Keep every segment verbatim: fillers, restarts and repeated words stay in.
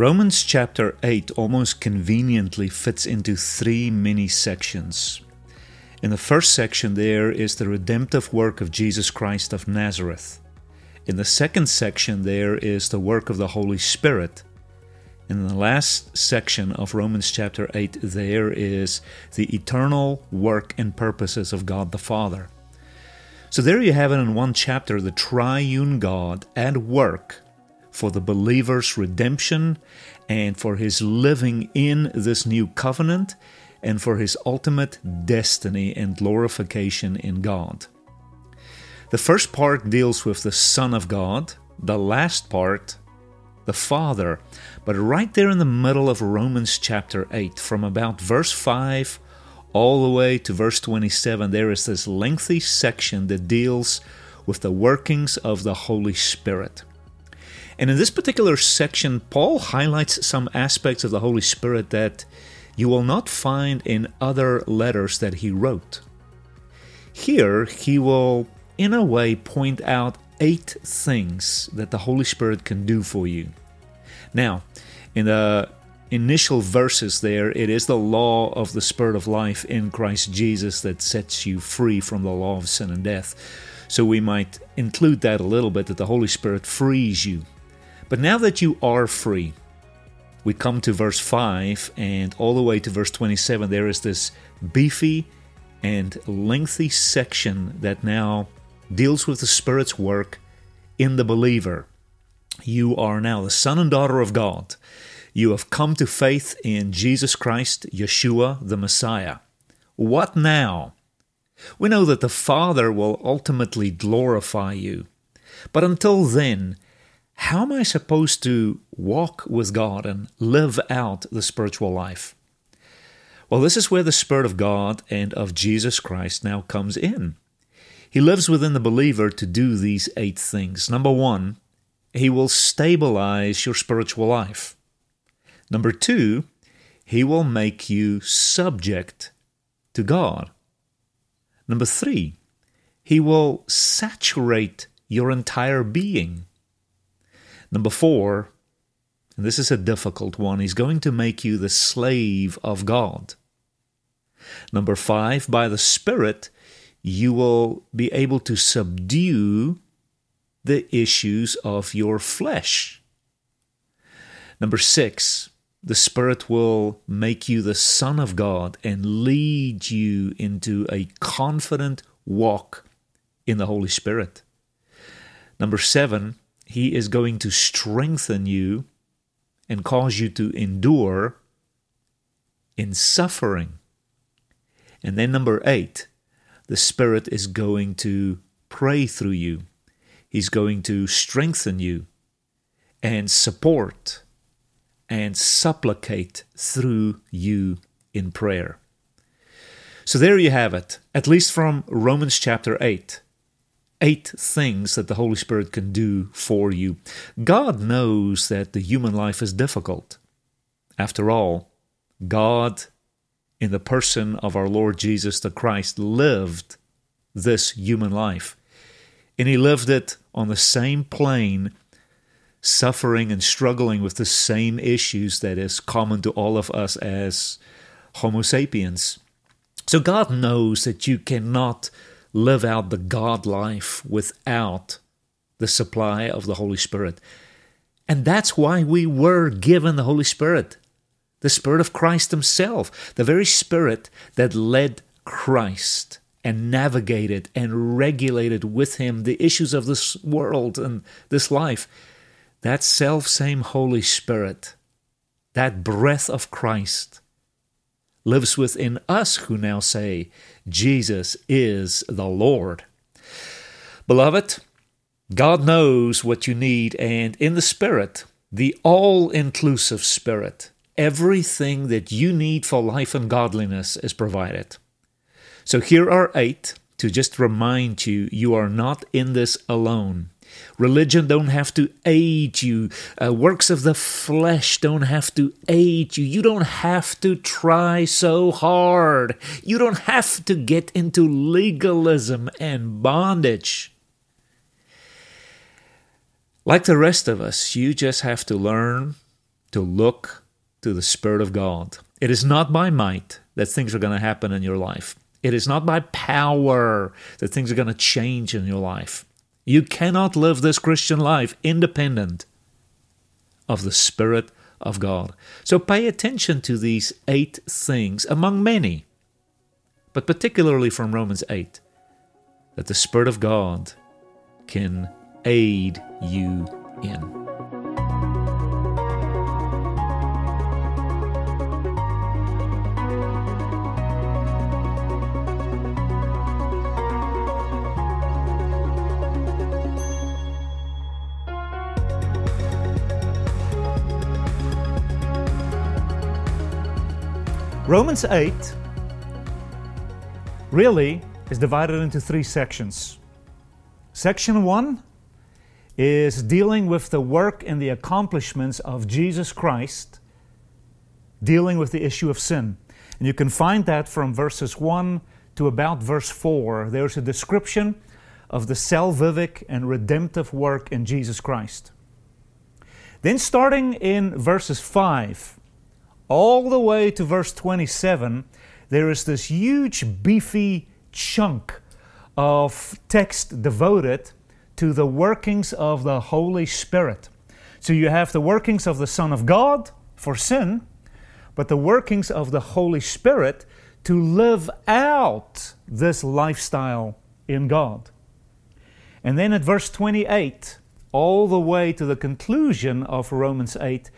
Romans chapter eight almost conveniently fits into three mini sections. In the first section there is the redemptive work of Jesus Christ of Nazareth. In the second section there is the work of the Holy Spirit. In the last section of Romans chapter eight there is the eternal work and purposes of God the Father. So there you have it in one chapter, the triune God at work for the believer's redemption and for his living in this new covenant and for his ultimate destiny and glorification in God. The first part deals with the Son of God, the last part, the Father. But right there in the middle of Romans chapter eight, from about verse five all the way to verse twenty-seven, there is this lengthy section that deals with the workings of the Holy Spirit. And in this particular section, Paul highlights some aspects of the Holy Spirit that you will not find in other letters that he wrote. Here, he will, in a way, point out eight things that the Holy Spirit can do for you. Now, in the initial verses there, it is the law of the Spirit of life in Christ Jesus that sets you free from the law of sin and death. So we might include that a little bit, that the Holy Spirit frees you. But now that you are free, we come to verse five and all the way to verse twenty-seven. There is this beefy and lengthy section that now deals with the Spirit's work in the believer. You are now the son and daughter of God. You have come to faith in Jesus Christ, Yeshua, the Messiah. What now? We know that the Father will ultimately glorify you. But until then, how am I supposed to walk with God and live out the spiritual life? Well, this is where the Spirit of God and of Jesus Christ now comes in. He lives within the believer to do these eight things. Number one, he will stabilize your spiritual life. Number two, he will make you subject to God. Number three, he will saturate your entire being. Number four, and this is a difficult one, he's going to make you the slave of God. Number five, by the Spirit, you will be able to subdue the issues of your flesh. Number six, the Spirit will make you the Son of God and lead you into a confident walk in the Holy Spirit. Number seven, he is going to strengthen you and cause you to endure in suffering. And then number eight, the Spirit is going to pray through you. He's going to strengthen you and support and supplicate through you in prayer. So there you have it, at least from Romans chapter eight. Eight things that the Holy Spirit can do for you. God knows that the human life is difficult. After all, God, in the person of our Lord Jesus the Christ, lived this human life. And he lived it on the same plane, suffering and struggling with the same issues that is common to all of us as Homo sapiens. So God knows that you cannot live out the God life without the supply of the Holy Spirit. And that's why we were given the Holy Spirit, the Spirit of Christ himself, the very Spirit that led Christ and navigated and regulated with him the issues of this world and this life. That self-same Holy Spirit, that breath of Christ, lives within us who now say, Jesus is the Lord. Beloved, God knows what you need, and in the Spirit, the all-inclusive Spirit, everything that you need for life and godliness is provided. So here are eight to just remind you, you are not in this alone. Religion don't have to aid you. Uh, works of the flesh don't have to aid you. You don't have to try so hard. You don't have to get into legalism and bondage. Like the rest of us, you just have to learn to look to the Spirit of God. It is not by might that things are going to happen in your life. It is not by power that things are going to change in your life. You cannot live this Christian life independent of the Spirit of God. So pay attention to these eight things among many, but particularly from Romans eight, that the Spirit of God can aid you in. Romans eight really is divided into three sections. Section one is dealing with the work and the accomplishments of Jesus Christ, dealing with the issue of sin. And you can find that from verses one to about verse four. There's a description of the salvific and redemptive work in Jesus Christ. Then starting in verses five, all the way to verse twenty-seven, there is this huge beefy chunk of text devoted to the workings of the Holy Spirit. So you have the workings of the Son of God for sin, but the workings of the Holy Spirit to live out this lifestyle in God. And then at verse twenty-eight, all the way to the conclusion of Romans eight,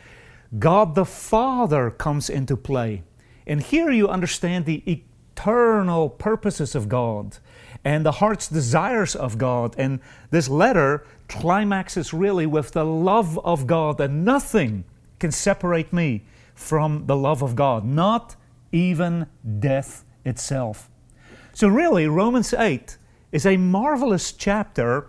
God the Father comes into play. And here you understand the eternal purposes of God and the heart's desires of God. And this letter climaxes really with the love of God, that nothing can separate me from the love of God, not even death itself. So really, Romans eight is a marvelous chapter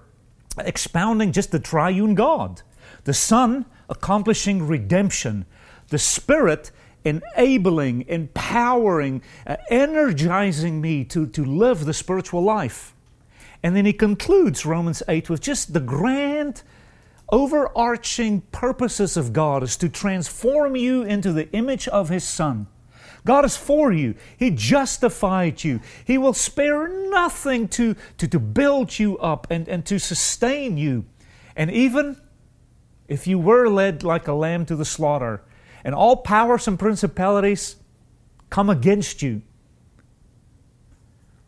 expounding just the triune God. The Son accomplishing redemption, the Spirit enabling, empowering, uh, energizing me to, to live the spiritual life. And then he concludes Romans eight with just the grand overarching purposes of God is to transform you into the image of His Son. God is for you. He justified you. He will spare nothing to, to, to build you up and, and to sustain you. And even if you were led like a lamb to the slaughter, and all powers and principalities come against you,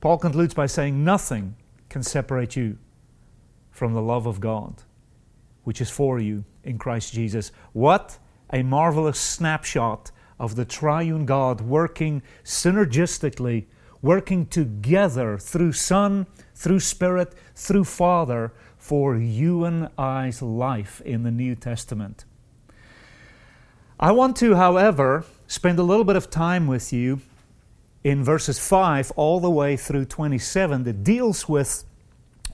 Paul concludes by saying nothing can separate you from the love of God, which is for you in Christ Jesus. What a marvelous snapshot of the triune God working synergistically, working together through Son, through Spirit, through Father, for you and I's life in the New Testament. I want to, however, spend a little bit of time with you in verses five all the way through twenty-seven that deals with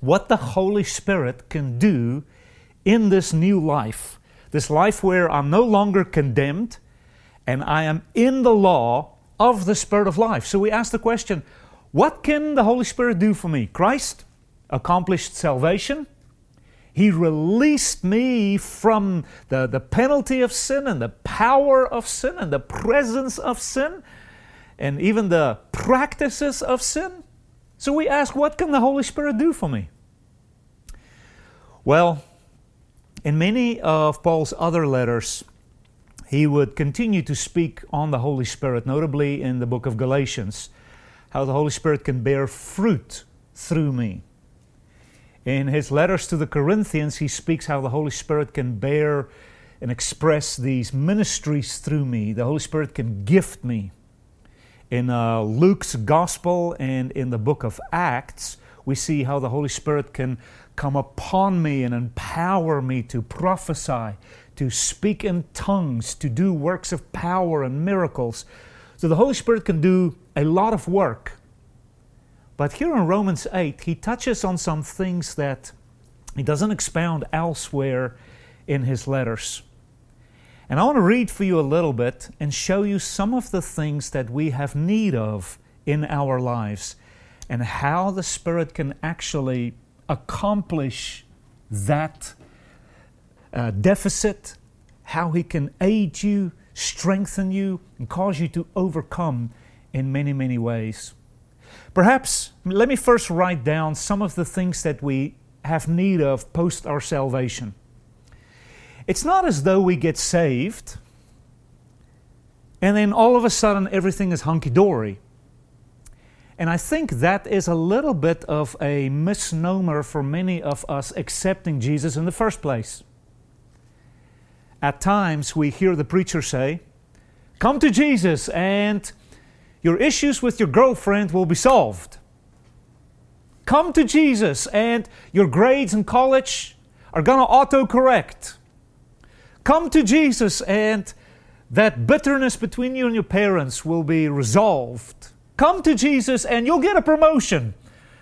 what the Holy Spirit can do in this new life, this life where I'm no longer condemned and I am in the law of the Spirit of life. So we ask the question, what can the Holy Spirit do for me? Christ accomplished salvation. He released me from the, the penalty of sin and the power of sin and the presence of sin and even the practices of sin. So we ask, what can the Holy Spirit do for me? Well, in many of Paul's other letters, he would continue to speak on the Holy Spirit, notably in the book of Galatians, how the Holy Spirit can bear fruit through me. In his letters to the Corinthians, he speaks how the Holy Spirit can bear and express these ministries through me. The Holy Spirit can gift me. In uh, Luke's Gospel and in the book of Acts, we see how the Holy Spirit can come upon me and empower me to prophesy, to speak in tongues, to do works of power and miracles. So the Holy Spirit can do a lot of work. But here in Romans eight, he touches on some things that he doesn't expound elsewhere in his letters. And I want to read for you a little bit and show you some of the things that we have need of in our lives and how the Spirit can actually accomplish that uh, deficit, how He can aid you, strengthen you, and cause you to overcome in many, many ways. Perhaps, let me first write down some of the things that we have need of post our salvation. It's not as though we get saved and then all of a sudden everything is hunky-dory. And I think that is a little bit of a misnomer for many of us accepting Jesus in the first place. At times we hear the preacher say, "Come to Jesus and your issues with your girlfriend will be solved. Come to Jesus and your grades in college are going to autocorrect. Come to Jesus and that bitterness between you and your parents will be resolved. Come to Jesus and you'll get a promotion.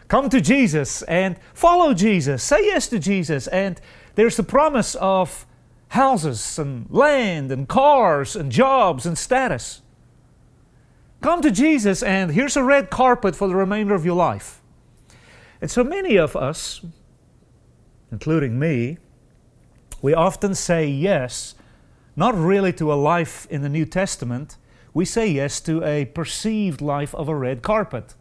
Come to Jesus and follow Jesus. Say yes to Jesus." And there's the promise of houses and land and cars and jobs and status. Come to Jesus and here's a red carpet for the remainder of your life. And so many of us, including me, we often say yes, not really to a life in the New Testament. We say yes to a perceived life of a red carpet.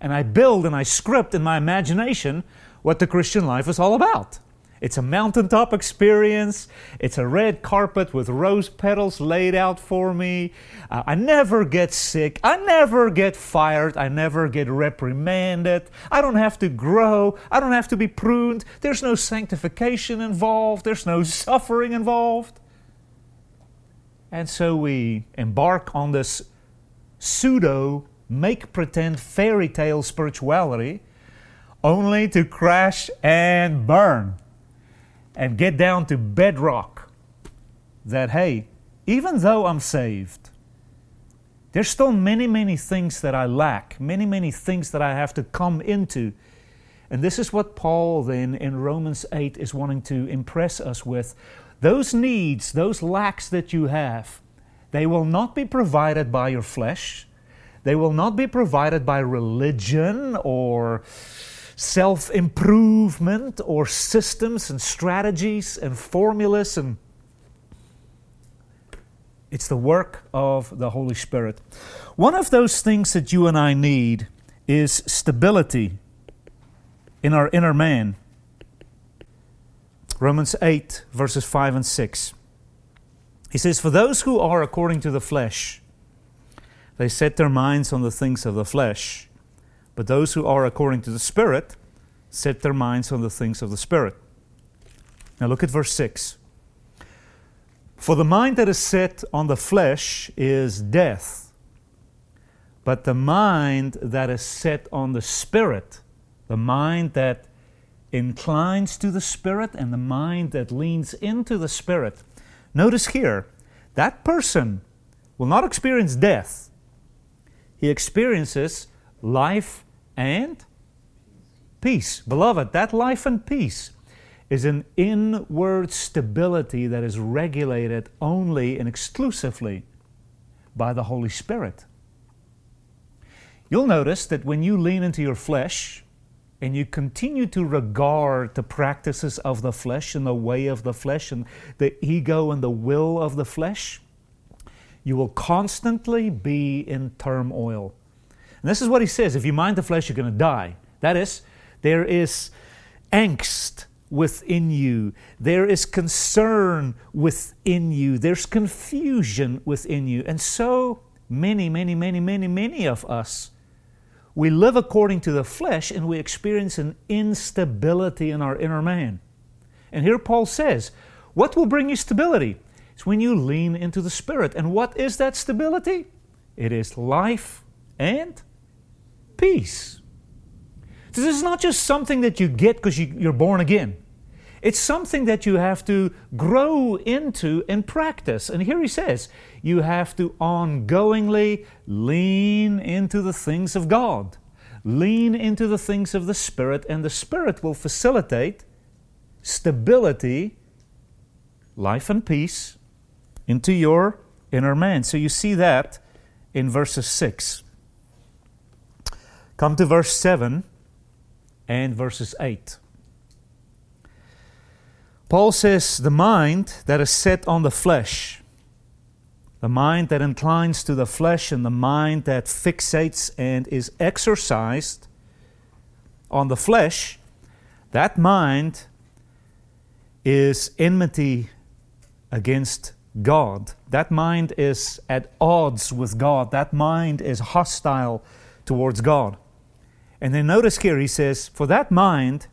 And I build and I script in my imagination what the Christian life is all about. It's a mountaintop experience. It's a red carpet with rose petals laid out for me. Uh, I never get sick. I never get fired. I never get reprimanded. I don't have to grow. I don't have to be pruned. There's no sanctification involved. There's no suffering involved. And so we embark on this pseudo, make-pretend fairy tale spirituality only to crash and burn. And get down to bedrock that, hey, even though I'm saved, there's still many, many things that I lack, many, many things that I have to come into. And this is what Paul then in Romans eight is wanting to impress us with. Those needs, those lacks that you have, they will not be provided by your flesh. They will not be provided by religion or self-improvement or systems and strategies and formulas, and it's the work of the Holy Spirit. One of those things that you and I need is stability in our inner man. Romans eight verses five and six. He says, "For those who are according to the flesh, they set their minds on the things of the flesh. But those who are according to the Spirit set their minds on the things of the Spirit." Now look at verse six. "For the mind that is set on the flesh is death, but the mind that is set on the Spirit," the mind that inclines to the Spirit and the mind that leans into the Spirit. Notice here, that person will not experience death. He experiences life and peace. Beloved, that life and peace is an inward stability that is regulated only and exclusively by the Holy Spirit. You'll notice that when you lean into your flesh and you continue to regard the practices of the flesh and the way of the flesh and the ego and the will of the flesh, you will constantly be in turmoil. And this is what he says, if you mind the flesh, you're going to die. That is, there is angst within you. There is concern within you. There's confusion within you. And so many, many, many, many, many of us, we live according to the flesh and we experience an instability in our inner man. And here Paul says, what will bring you stability? It's when you lean into the Spirit. And what is that stability? It is life and peace. This is not just something that you get because you, you're born again. It's something that you have to grow into and practice. And here he says, you have to ongoingly lean into the things of God. Lean into the things of the Spirit, and the Spirit will facilitate stability, life and peace into your inner man. So you see that in verses six. Come to verse seven and verses eight. Paul says, the mind that is set on the flesh, the mind that inclines to the flesh and the mind that fixates and is exercised on the flesh, that mind is enmity against God. That mind is at odds with God. That mind is hostile towards God. And then notice here he says, for that mind,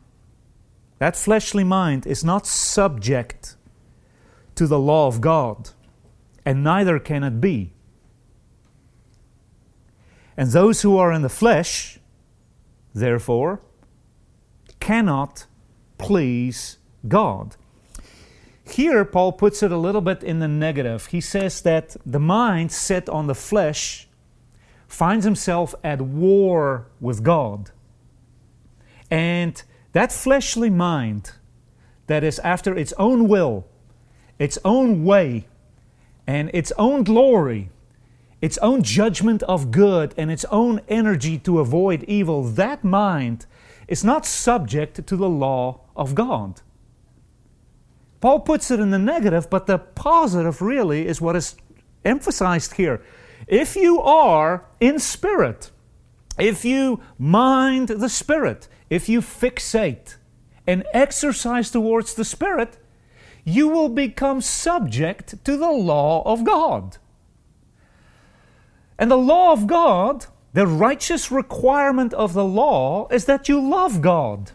that fleshly mind, is not subject to the law of God, and neither can it be. And those who are in the flesh, therefore, cannot please God. Here, Paul puts it a little bit in the negative. He says that the mind set on the flesh finds himself at war with God. And that fleshly mind that is after its own will, its own way, and its own glory, its own judgment of good, and its own energy to avoid evil, that mind is not subject to the law of God. Paul puts it in the negative, but the positive really is what is emphasized here. If you are in spirit, if you mind the Spirit, if you fixate and exercise towards the Spirit, you will become subject to the law of God. And the law of God, the righteous requirement of the law, is that you love God.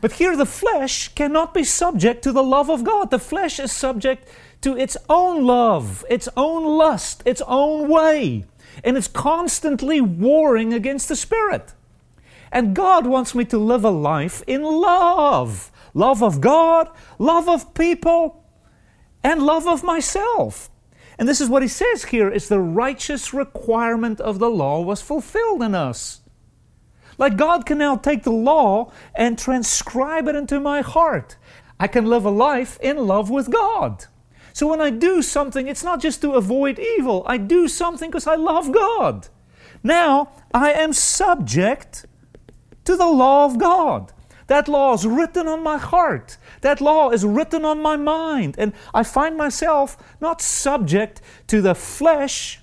But here the flesh cannot be subject to the love of God. The flesh is subject to its own love, its own lust, its own way. And it's constantly warring against the Spirit. And God wants me to live a life in love. Love of God, love of people, and love of myself. And this is what he says here, is the righteous requirement of the law was fulfilled in us. Like God can now take the law and transcribe it into my heart. I can live a life in love with God. So when I do something, it's not just to avoid evil. I do something because I love God. Now, I am subject to the law of God. That law is written on my heart. That law is written on my mind. And I find myself not subject to the flesh,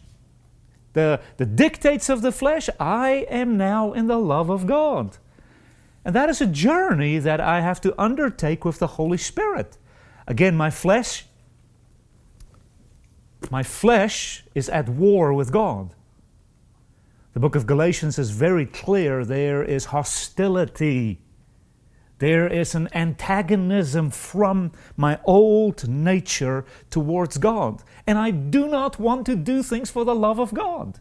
the, the dictates of the flesh. I am now in the love of God. And that is a journey that I have to undertake with the Holy Spirit. Again, my flesh, my flesh is at war with God. The book of Galatians is very clear. There is hostility. There is an antagonism from my old nature towards God. And I do not want to do things for the love of God.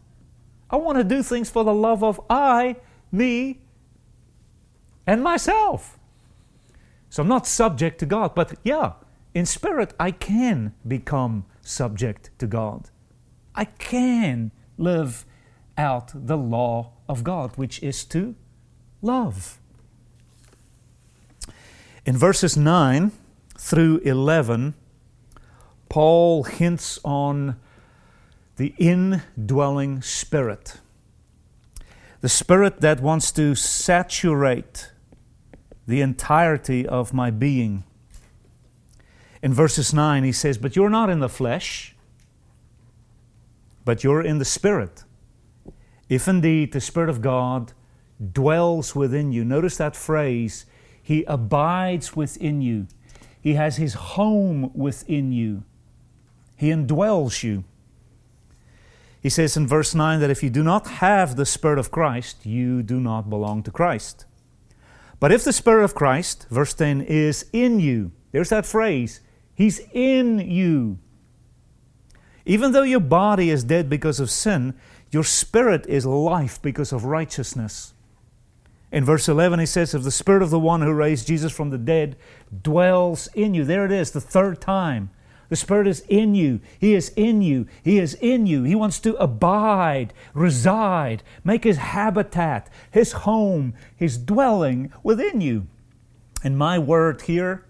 I want to do things for the love of I, me, and myself. So I'm not subject to God. But yeah, in spirit, I can become subject to God. I can live out the law of God, which is to love. In verses nine through eleven, Paul hints on the indwelling Spirit. The Spirit that wants to saturate the entirety of my being. In verses nine he says, but you're not in the flesh, but you're in the Spirit, if indeed the Spirit of God dwells within you. Notice that phrase, He abides within you. He has His home within you. He indwells you. He says in verse nine that if you do not have the Spirit of Christ, you do not belong to Christ. But if the Spirit of Christ, verse ten, is in you, there's that phrase, He's in you. Even though your body is dead because of sin, your spirit is life because of righteousness. In verse eleven, he says, if the Spirit of the one who raised Jesus from the dead dwells in you. There it is, the third time. The Spirit is in you. He is in you. He is in you. He wants to abide, reside, make His habitat, His home, His dwelling within you. And my word here,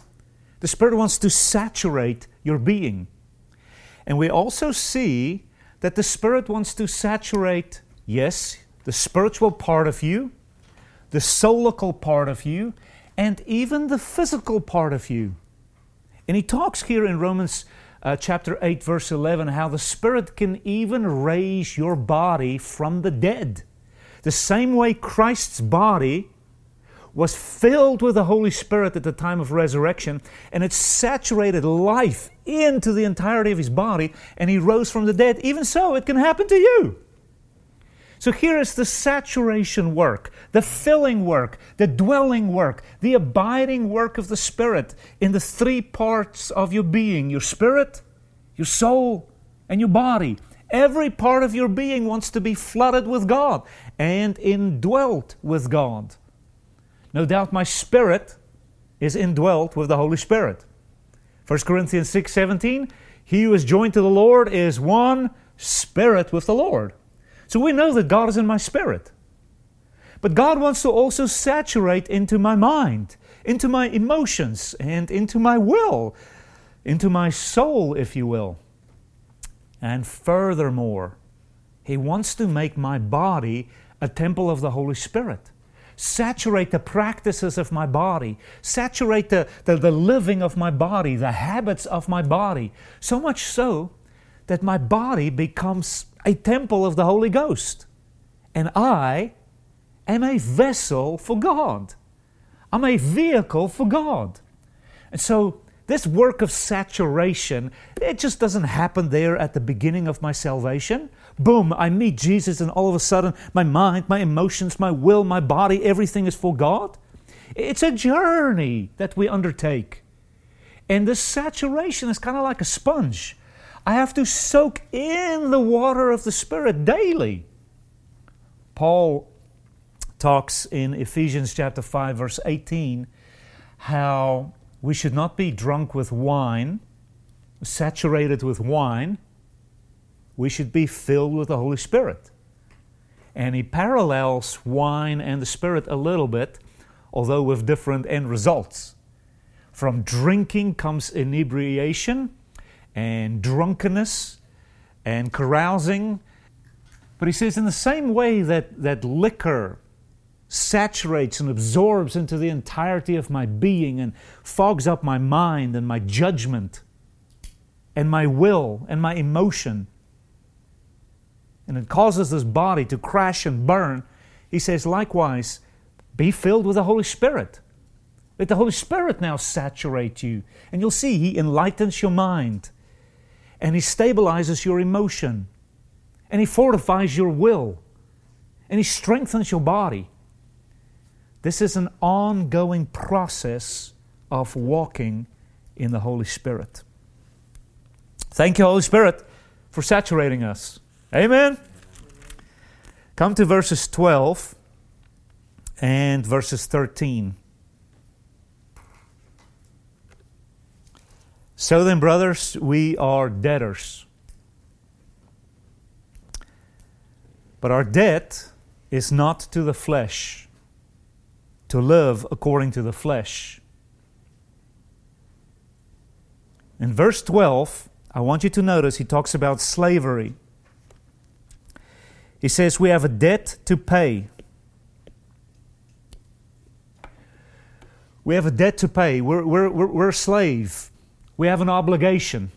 the Spirit wants to saturate your being. And we also see that the Spirit wants to saturate, yes, the spiritual part of you, the soulical part of you, and even the physical part of you. And he talks here in Romans uh, chapter eight, verse eleven, how the Spirit can even raise your body from the dead. The same way Christ's body was filled with the Holy Spirit at the time of resurrection, and it saturated life into the entirety of His body, and He rose from the dead. Even so, it can happen to you. So here is the saturation work, the filling work, the dwelling work, the abiding work of the Spirit in the three parts of your being, your spirit, your soul, and your body. Every part of your being wants to be flooded with God and indwelt with God. No doubt my spirit is indwelt with the Holy Spirit. First Corinthians six seventeen, he who is joined to the Lord is one spirit with the Lord. So we know that God is in my spirit. But God wants to also saturate into my mind, into my emotions, and into my will, into my soul, if you will. And furthermore, He wants to make my body a temple of the Holy Spirit. Saturate the practices of my body. Saturate the, the, the living of my body, the habits of my body. So much so that my body becomes a temple of the Holy Ghost. And I am a vessel for God. I'm a vehicle for God. And so this work of saturation, it just doesn't happen there at the beginning of my salvation. Boom, I meet Jesus and all of a sudden my mind, my emotions, my will, my body, everything is for God. It's a journey that we undertake. And this saturation is kind of like a sponge. I have to soak in the water of the Spirit daily. Paul talks in Ephesians chapter five verse eighteen how we should not be drunk with wine, saturated with wine. We should be filled with the Holy Spirit. And he parallels wine and the Spirit a little bit, although with different end results. From drinking comes inebriation and drunkenness and carousing. But he says in the same way that, that liquor saturates and absorbs into the entirety of my being and fogs up my mind and my judgment and my will and my emotion, and it causes this body to crash and burn, he says likewise, be filled with the Holy Spirit. Let the Holy Spirit now saturate you. And you'll see He enlightens your mind. And He stabilizes your emotion. And He fortifies your will. And He strengthens your body. This is an ongoing process of walking in the Holy Spirit. Thank you, Holy Spirit, for saturating us. Amen. Come to verses twelve and verses thirteen. So then, brothers, we are debtors. But our debt is not to the flesh, to live according to the flesh. In verse twelve, I want you to notice he talks about slavery. He says, we have a debt to pay. We have a debt to pay. We're, we're, we're, we're a slave. We have an obligation.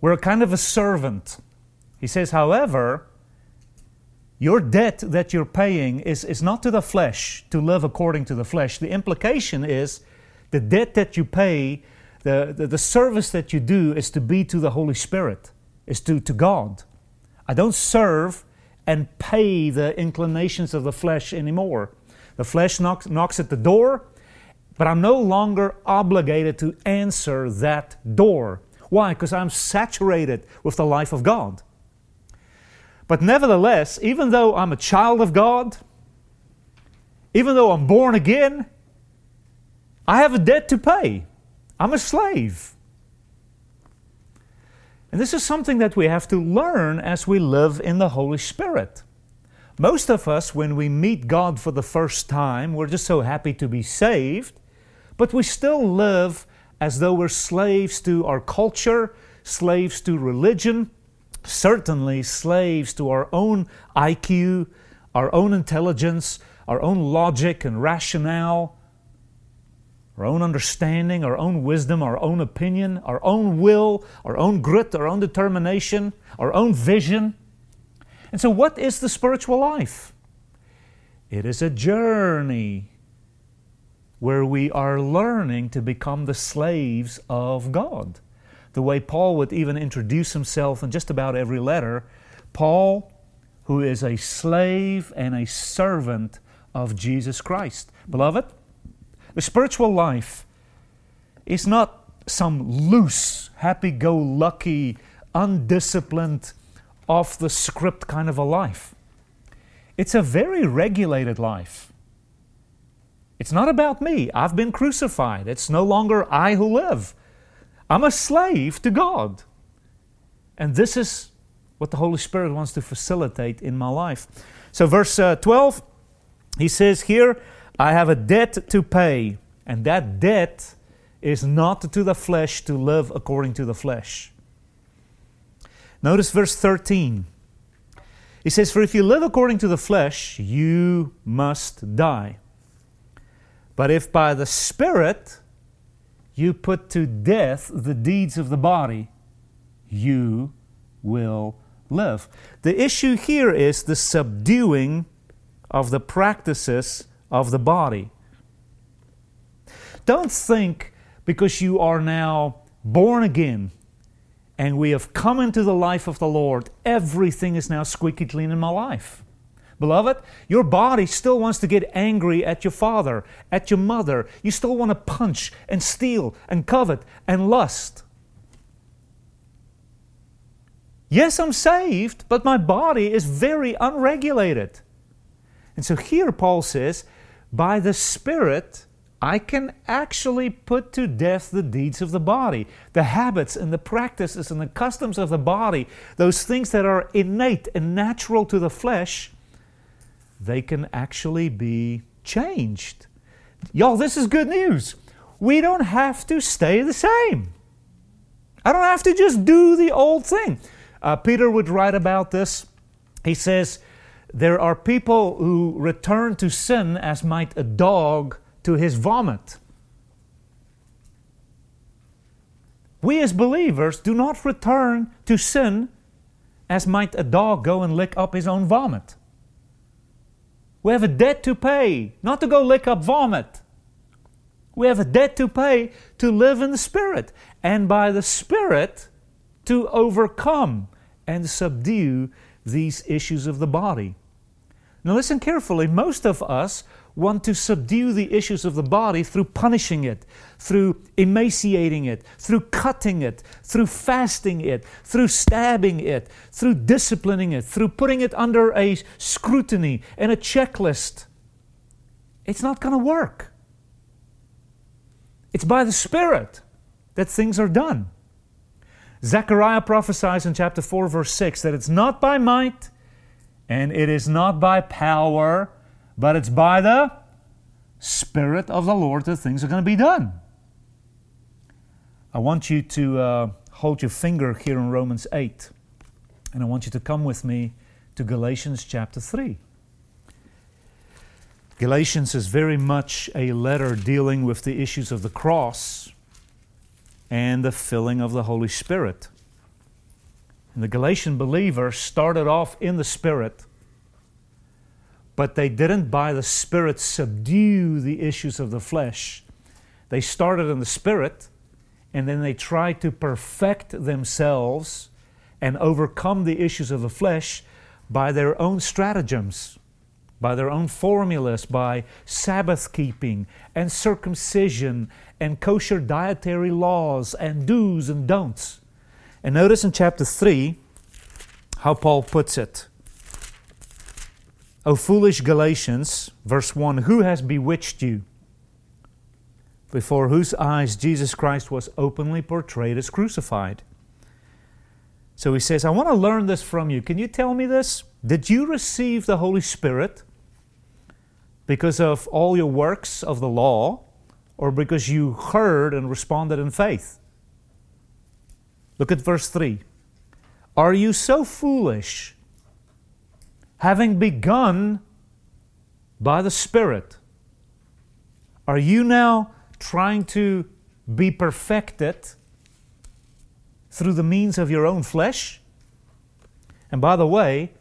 We're a kind of a servant. He says, however, your debt that you're paying is, is not to the flesh, to live according to the flesh. The implication is the debt that you pay, the, the, the service that you do is to be to the Holy Spirit, is to, to God. I don't serve and pay the inclinations of the flesh anymore. The flesh knocks, knocks at the door, but I'm no longer obligated to answer that door. Why? Because I'm saturated with the life of God. But nevertheless, even though I'm a child of God, Even though I'm born again, I have a debt to pay. I'm a slave. And this is something that we have to learn as we live in the Holy Spirit. Most of us, when we meet God for the first time, we're just so happy to be saved, but we still live as though we're slaves to our culture, slaves to religion, certainly slaves to our own I Q, our own intelligence, our own logic and rationale, our own understanding, our own wisdom, our own opinion, our own will, our own grit, our own determination, our own vision. And so what is the spiritual life? It is a journey where we are learning to become the slaves of God. The way Paul would even introduce himself in just about every letter, Paul, who is a slave and a servant of Jesus Christ. Beloved, the spiritual life is not some loose, happy-go-lucky, undisciplined, off-the-script kind of a life. It's a very regulated life. It's not about me. I've been crucified. It's no longer I who live. I'm a slave to God. And this is what the Holy Spirit wants to facilitate in my life. So verse uh, twelve, he says here, I have a debt to pay. And that debt is not to the flesh to live according to the flesh. Notice verse thirteen. He says, for if you live according to the flesh, you must die. But if by the Spirit you put to death the deeds of the body, you will live. The issue here is the subduing of the practices of the body. Don't think because you are now born again and we have come into the life of the Lord, everything is now squeaky clean in my life. Beloved, your body still wants to get angry at your father, at your mother. You still want to punch and steal and covet and lust. Yes, I'm saved, but my body is very unregulated. And so here Paul says, by the Spirit, I can actually put to death the deeds of the body, the habits and the practices and the customs of the body, those things that are innate and natural to the flesh. They can actually be changed. Y'all, this is good news. We don't have to stay the same. I don't have to just do the old thing. Uh, Peter would write about this. He says, there are people who return to sin as might a dog to his vomit. We as believers do not return to sin as might a dog go and lick up his own vomit. We have a debt to pay, not to go lick up vomit. We have a debt to pay to live in the Spirit, and by the Spirit to overcome and subdue these issues of the body. Now listen carefully, most of us want to subdue the issues of the body through punishing it, through emaciating it, through cutting it, through fasting it, through stabbing it, through disciplining it, through putting it under a scrutiny and a checklist. It's not going to work. It's by the Spirit that things are done. Zechariah prophesies in chapter four, verse six, that it's not by might and it is not by power, but it's by the Spirit of the Lord that things are going to be done. I want you to uh, hold your finger here in Romans eight. And I want you to come with me to Galatians chapter three. Galatians is very much a letter dealing with the issues of the cross and the filling of the Holy Spirit. And the Galatian believer started off in the Spirit, but they didn't by the Spirit subdue the issues of the flesh. They started in the Spirit, and then they tried to perfect themselves and overcome the issues of the flesh by their own stratagems, by their own formulas, by Sabbath keeping and circumcision and kosher dietary laws and do's and don'ts. And notice in chapter three how Paul puts it. O foolish Galatians, verse one, who has bewitched you? Before whose eyes Jesus Christ was openly portrayed as crucified. So he says, I want to learn this from you. Can you tell me this? Did you receive the Holy Spirit because of all your works of the law, or because you heard and responded in faith? Look at verse three. Are you so foolish, having begun by the Spirit? Are you now trying to be perfected through the means of your own flesh? And by the way,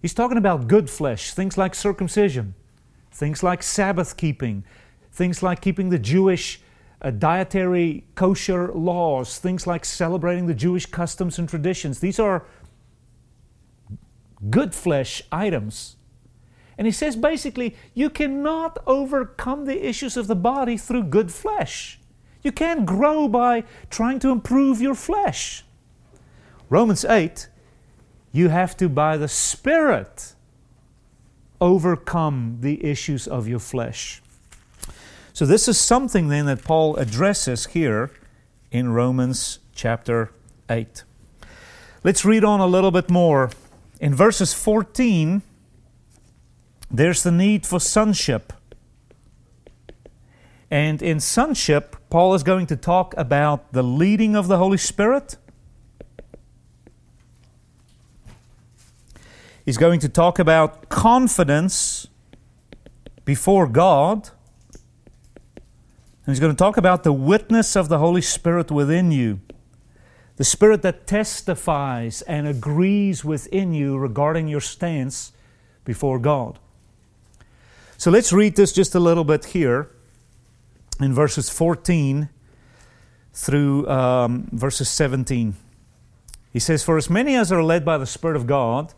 he's talking about good flesh, things like circumcision, things like Sabbath keeping, things like keeping the Jewish uh, dietary kosher laws, things like celebrating the Jewish customs and traditions. These are good flesh items. And he says basically, you cannot overcome the issues of the body through good flesh. You can't grow by trying to improve your flesh. Romans eight, you have to, by the Spirit, overcome the issues of your flesh. So this is something then that Paul addresses here in Romans chapter eight. Let's read on a little bit more. In verses fourteen, there's the need for sonship. And in sonship, Paul is going to talk about the leading of the Holy Spirit. He's going to talk about confidence before God. And he's going to talk about the witness of the Holy Spirit within you. The Spirit that testifies and agrees within you regarding your stance before God. So let's read this just a little bit here in verses fourteen through um, verses seventeen. He says, for as many as are led by the Spirit of God,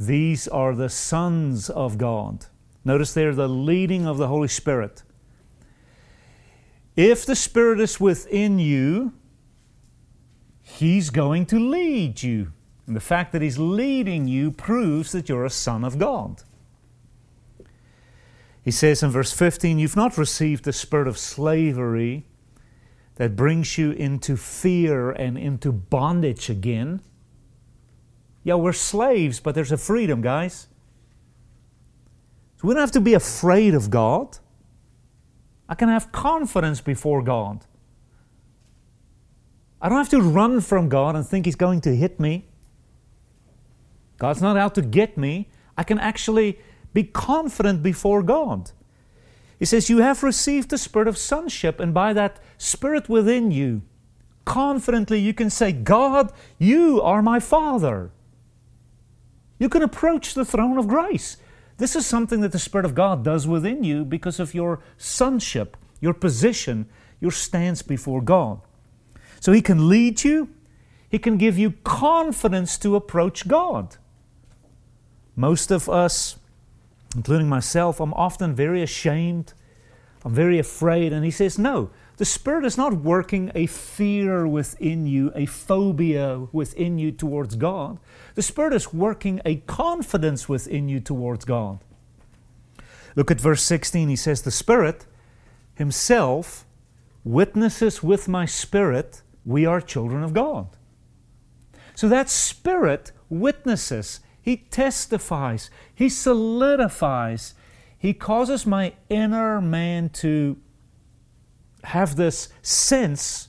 these are the sons of God. Notice there the leading of the Holy Spirit. If the Spirit is within you, He's going to lead you. And the fact that He's leading you proves that you're a son of God. He says in verse fifteen, you've not received the spirit of slavery that brings you into fear and into bondage again. Yeah, we're slaves, but there's a freedom, guys. So we don't have to be afraid of God. I can have confidence before God. I don't have to run from God and think He's going to hit me. God's not out to get me. I can actually be confident before God. He says, you have received the spirit of sonship, and by that Spirit within you, confidently you can say, God, you are my Father. You can approach the throne of grace. This is something that the Spirit of God does within you because of your sonship, your position, your stance before God. So He can lead you. He can give you confidence to approach God. Most of us, including myself, I'm often very ashamed. I'm very afraid. And He says, no, the Spirit is not working a fear within you, a phobia within you towards God. The Spirit is working a confidence within you towards God. Look at verse sixteen. He says, the Spirit Himself witnesses with my spirit we are children of God. So that Spirit witnesses, He testifies, He solidifies, He causes my inner man to have this sense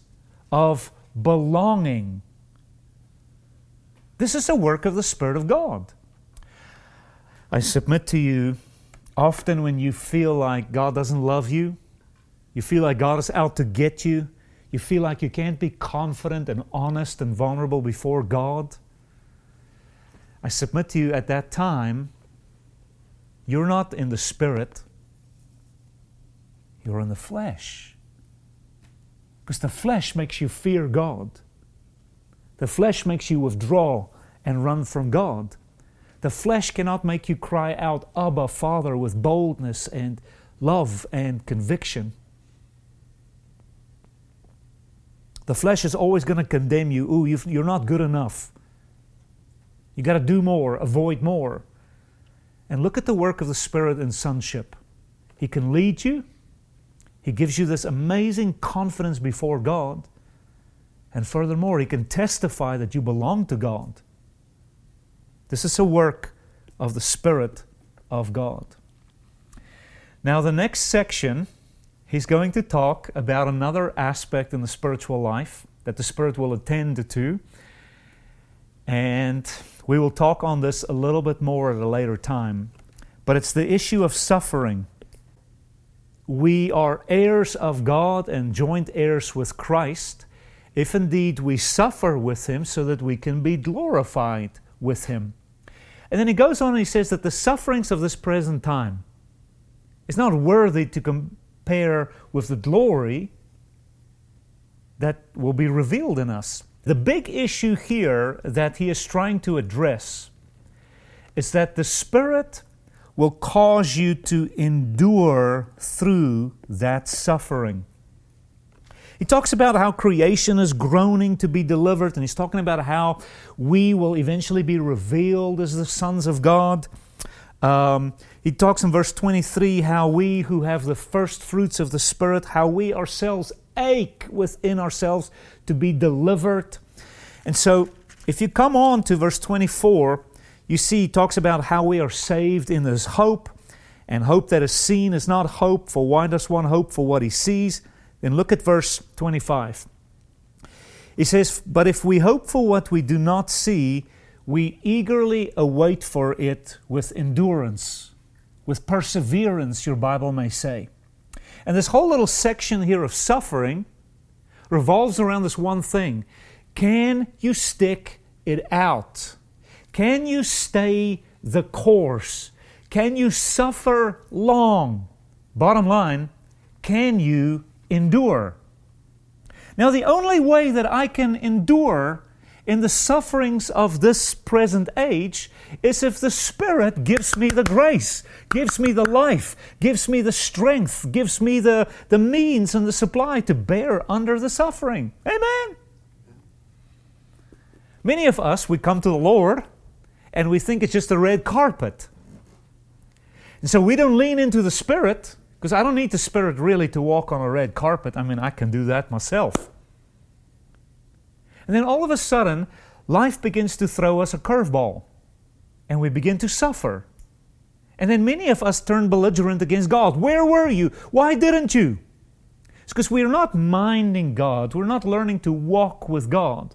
of belonging. This is a work of the Spirit of God. I submit to you, often when you feel like God doesn't love you, you feel like God is out to get you, you feel like you can't be confident and honest and vulnerable before God, I submit to you at that time, you're not in the Spirit, you're in the flesh. Because the flesh makes you fear God. The flesh makes you withdraw and run from God. The flesh cannot make you cry out, Abba, Father, with boldness and love and conviction. The flesh is always going to condemn you. Ooh, you've, you're not good enough. You got to do more, avoid more. And look at the work of the Spirit in sonship. He can lead you. He gives you this amazing confidence before God. And furthermore, He can testify that you belong to God. This is a work of the Spirit of God. Now, the next section, he's going to talk about another aspect in the spiritual life that the Spirit will attend to. And we will talk on this a little bit more at a later time. But it's the issue of suffering. We are heirs of God and joint heirs with Christ, if indeed we suffer with Him so that we can be glorified with Him. And then he goes on and he says that the sufferings of this present time is not worthy to compare with the glory that will be revealed in us. The big issue here that he is trying to address is that the Spirit will cause you to endure through that suffering. He talks about how creation is groaning to be delivered, and he's talking about how we will eventually be revealed as the sons of God. Um, he talks in verse twenty-three how we who have the first fruits of the Spirit, how we ourselves ache within ourselves to be delivered. And so if you come on to verse twenty-four, you see he talks about how we are saved in this hope, and hope that is seen is not hope, for why does one hope for what he sees? Then look at verse twenty-five. He says, "But if we hope for what we do not see, we eagerly await for it with endurance," with perseverance, your Bible may say. And this whole little section here of suffering revolves around this one thing. Can you stick it out? Can you stay the course? Can you suffer long? Bottom line, can you endure? Now, the only way that I can endure in the sufferings of this present age is if the Spirit gives me the grace, gives me the life, gives me the strength, gives me the, the means and the supply to bear under the suffering. Amen. Many of us, we come to the Lord and we think it's just a red carpet. And so we don't lean into the Spirit, because I don't need the Spirit really to walk on a red carpet. I mean, I can do that myself. And then all of a sudden, life begins to throw us a curveball. And we begin to suffer. And then many of us turn belligerent against God. Where were you? Why didn't you? It's because we're not minding God. We're not learning to walk with God.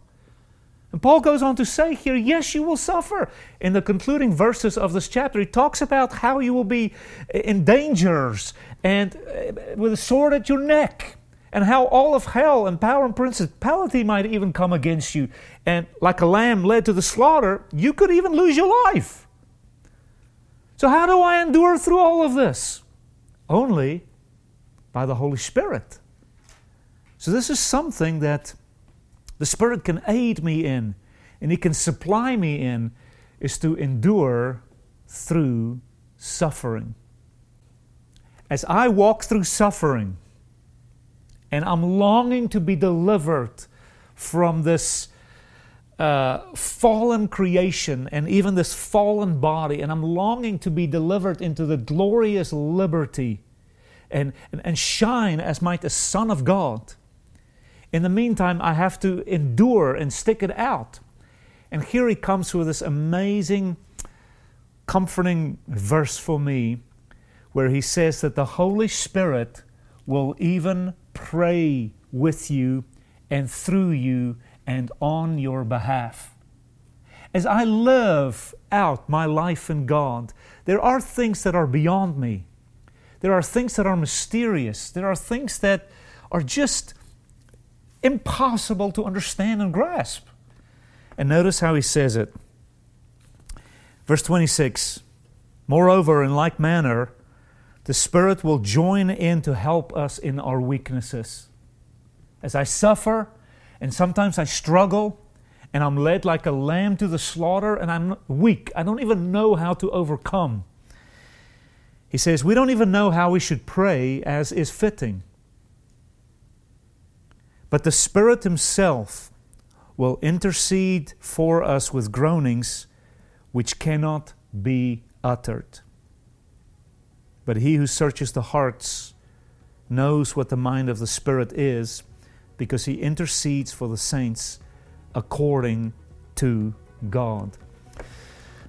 And Paul goes on to say here, yes, you will suffer. In the concluding verses of this chapter, he talks about how you will be in dangers and with a sword at your neck, and how all of hell and power and principality might even come against you. And like a lamb led to the slaughter, you could even lose your life. So how do I endure through all of this? Only by the Holy Spirit. So this is something that the Spirit can aid me in, and He can supply me in, is to endure through suffering. As I walk through suffering, and I'm longing to be delivered from this uh, fallen creation and even this fallen body, and I'm longing to be delivered into the glorious liberty and, and, and shine as might the Son of God. In the meantime, I have to endure and stick it out. And here he comes with this amazing, comforting verse for me, where he says that the Holy Spirit will even pray with you and through you and on your behalf. As I live out my life in God, there are things that are beyond me. There are things that are mysterious. There are things that are just impossible to understand and grasp. And notice how he says it. Verse twenty-six, "Moreover, in like manner, the Spirit will join in to help us in our weaknesses." As I suffer, and sometimes I struggle, and I'm led like a lamb to the slaughter, and I'm weak. I don't even know how to overcome. He says, we don't even know how we should pray as is fitting. But the Spirit Himself will intercede for us with groanings which cannot be uttered. But he who searches the hearts knows what the mind of the Spirit is, because he intercedes for the saints according to God.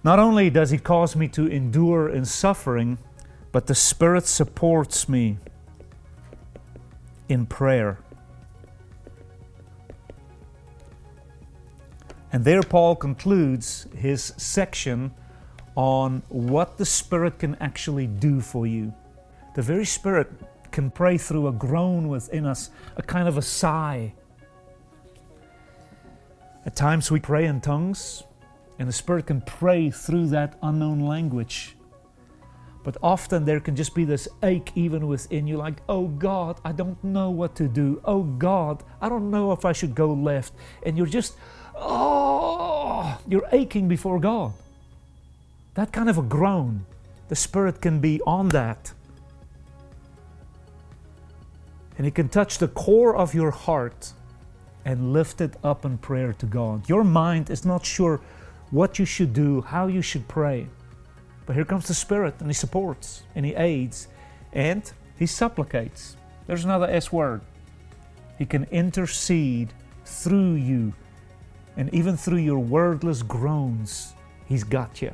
Not only does he cause me to endure in suffering, but the Spirit supports me in prayer. And there Paul concludes his section on what the Spirit can actually do for you. The very Spirit can pray through a groan within us, a kind of a sigh. At times we pray in tongues, and the Spirit can pray through that unknown language. But often there can just be this ache even within you, like, oh God, I don't know what to do. Oh God, I don't know if I should go left. And you're just, oh, you're aching before God. That kind of a groan, the Spirit can be on that. And it can touch the core of your heart and lift it up in prayer to God. Your mind is not sure what you should do, how you should pray. But here comes the Spirit, and He supports, and He aids, and He supplicates. There's another S word. He can intercede through you, and even through your wordless groans, He's got you.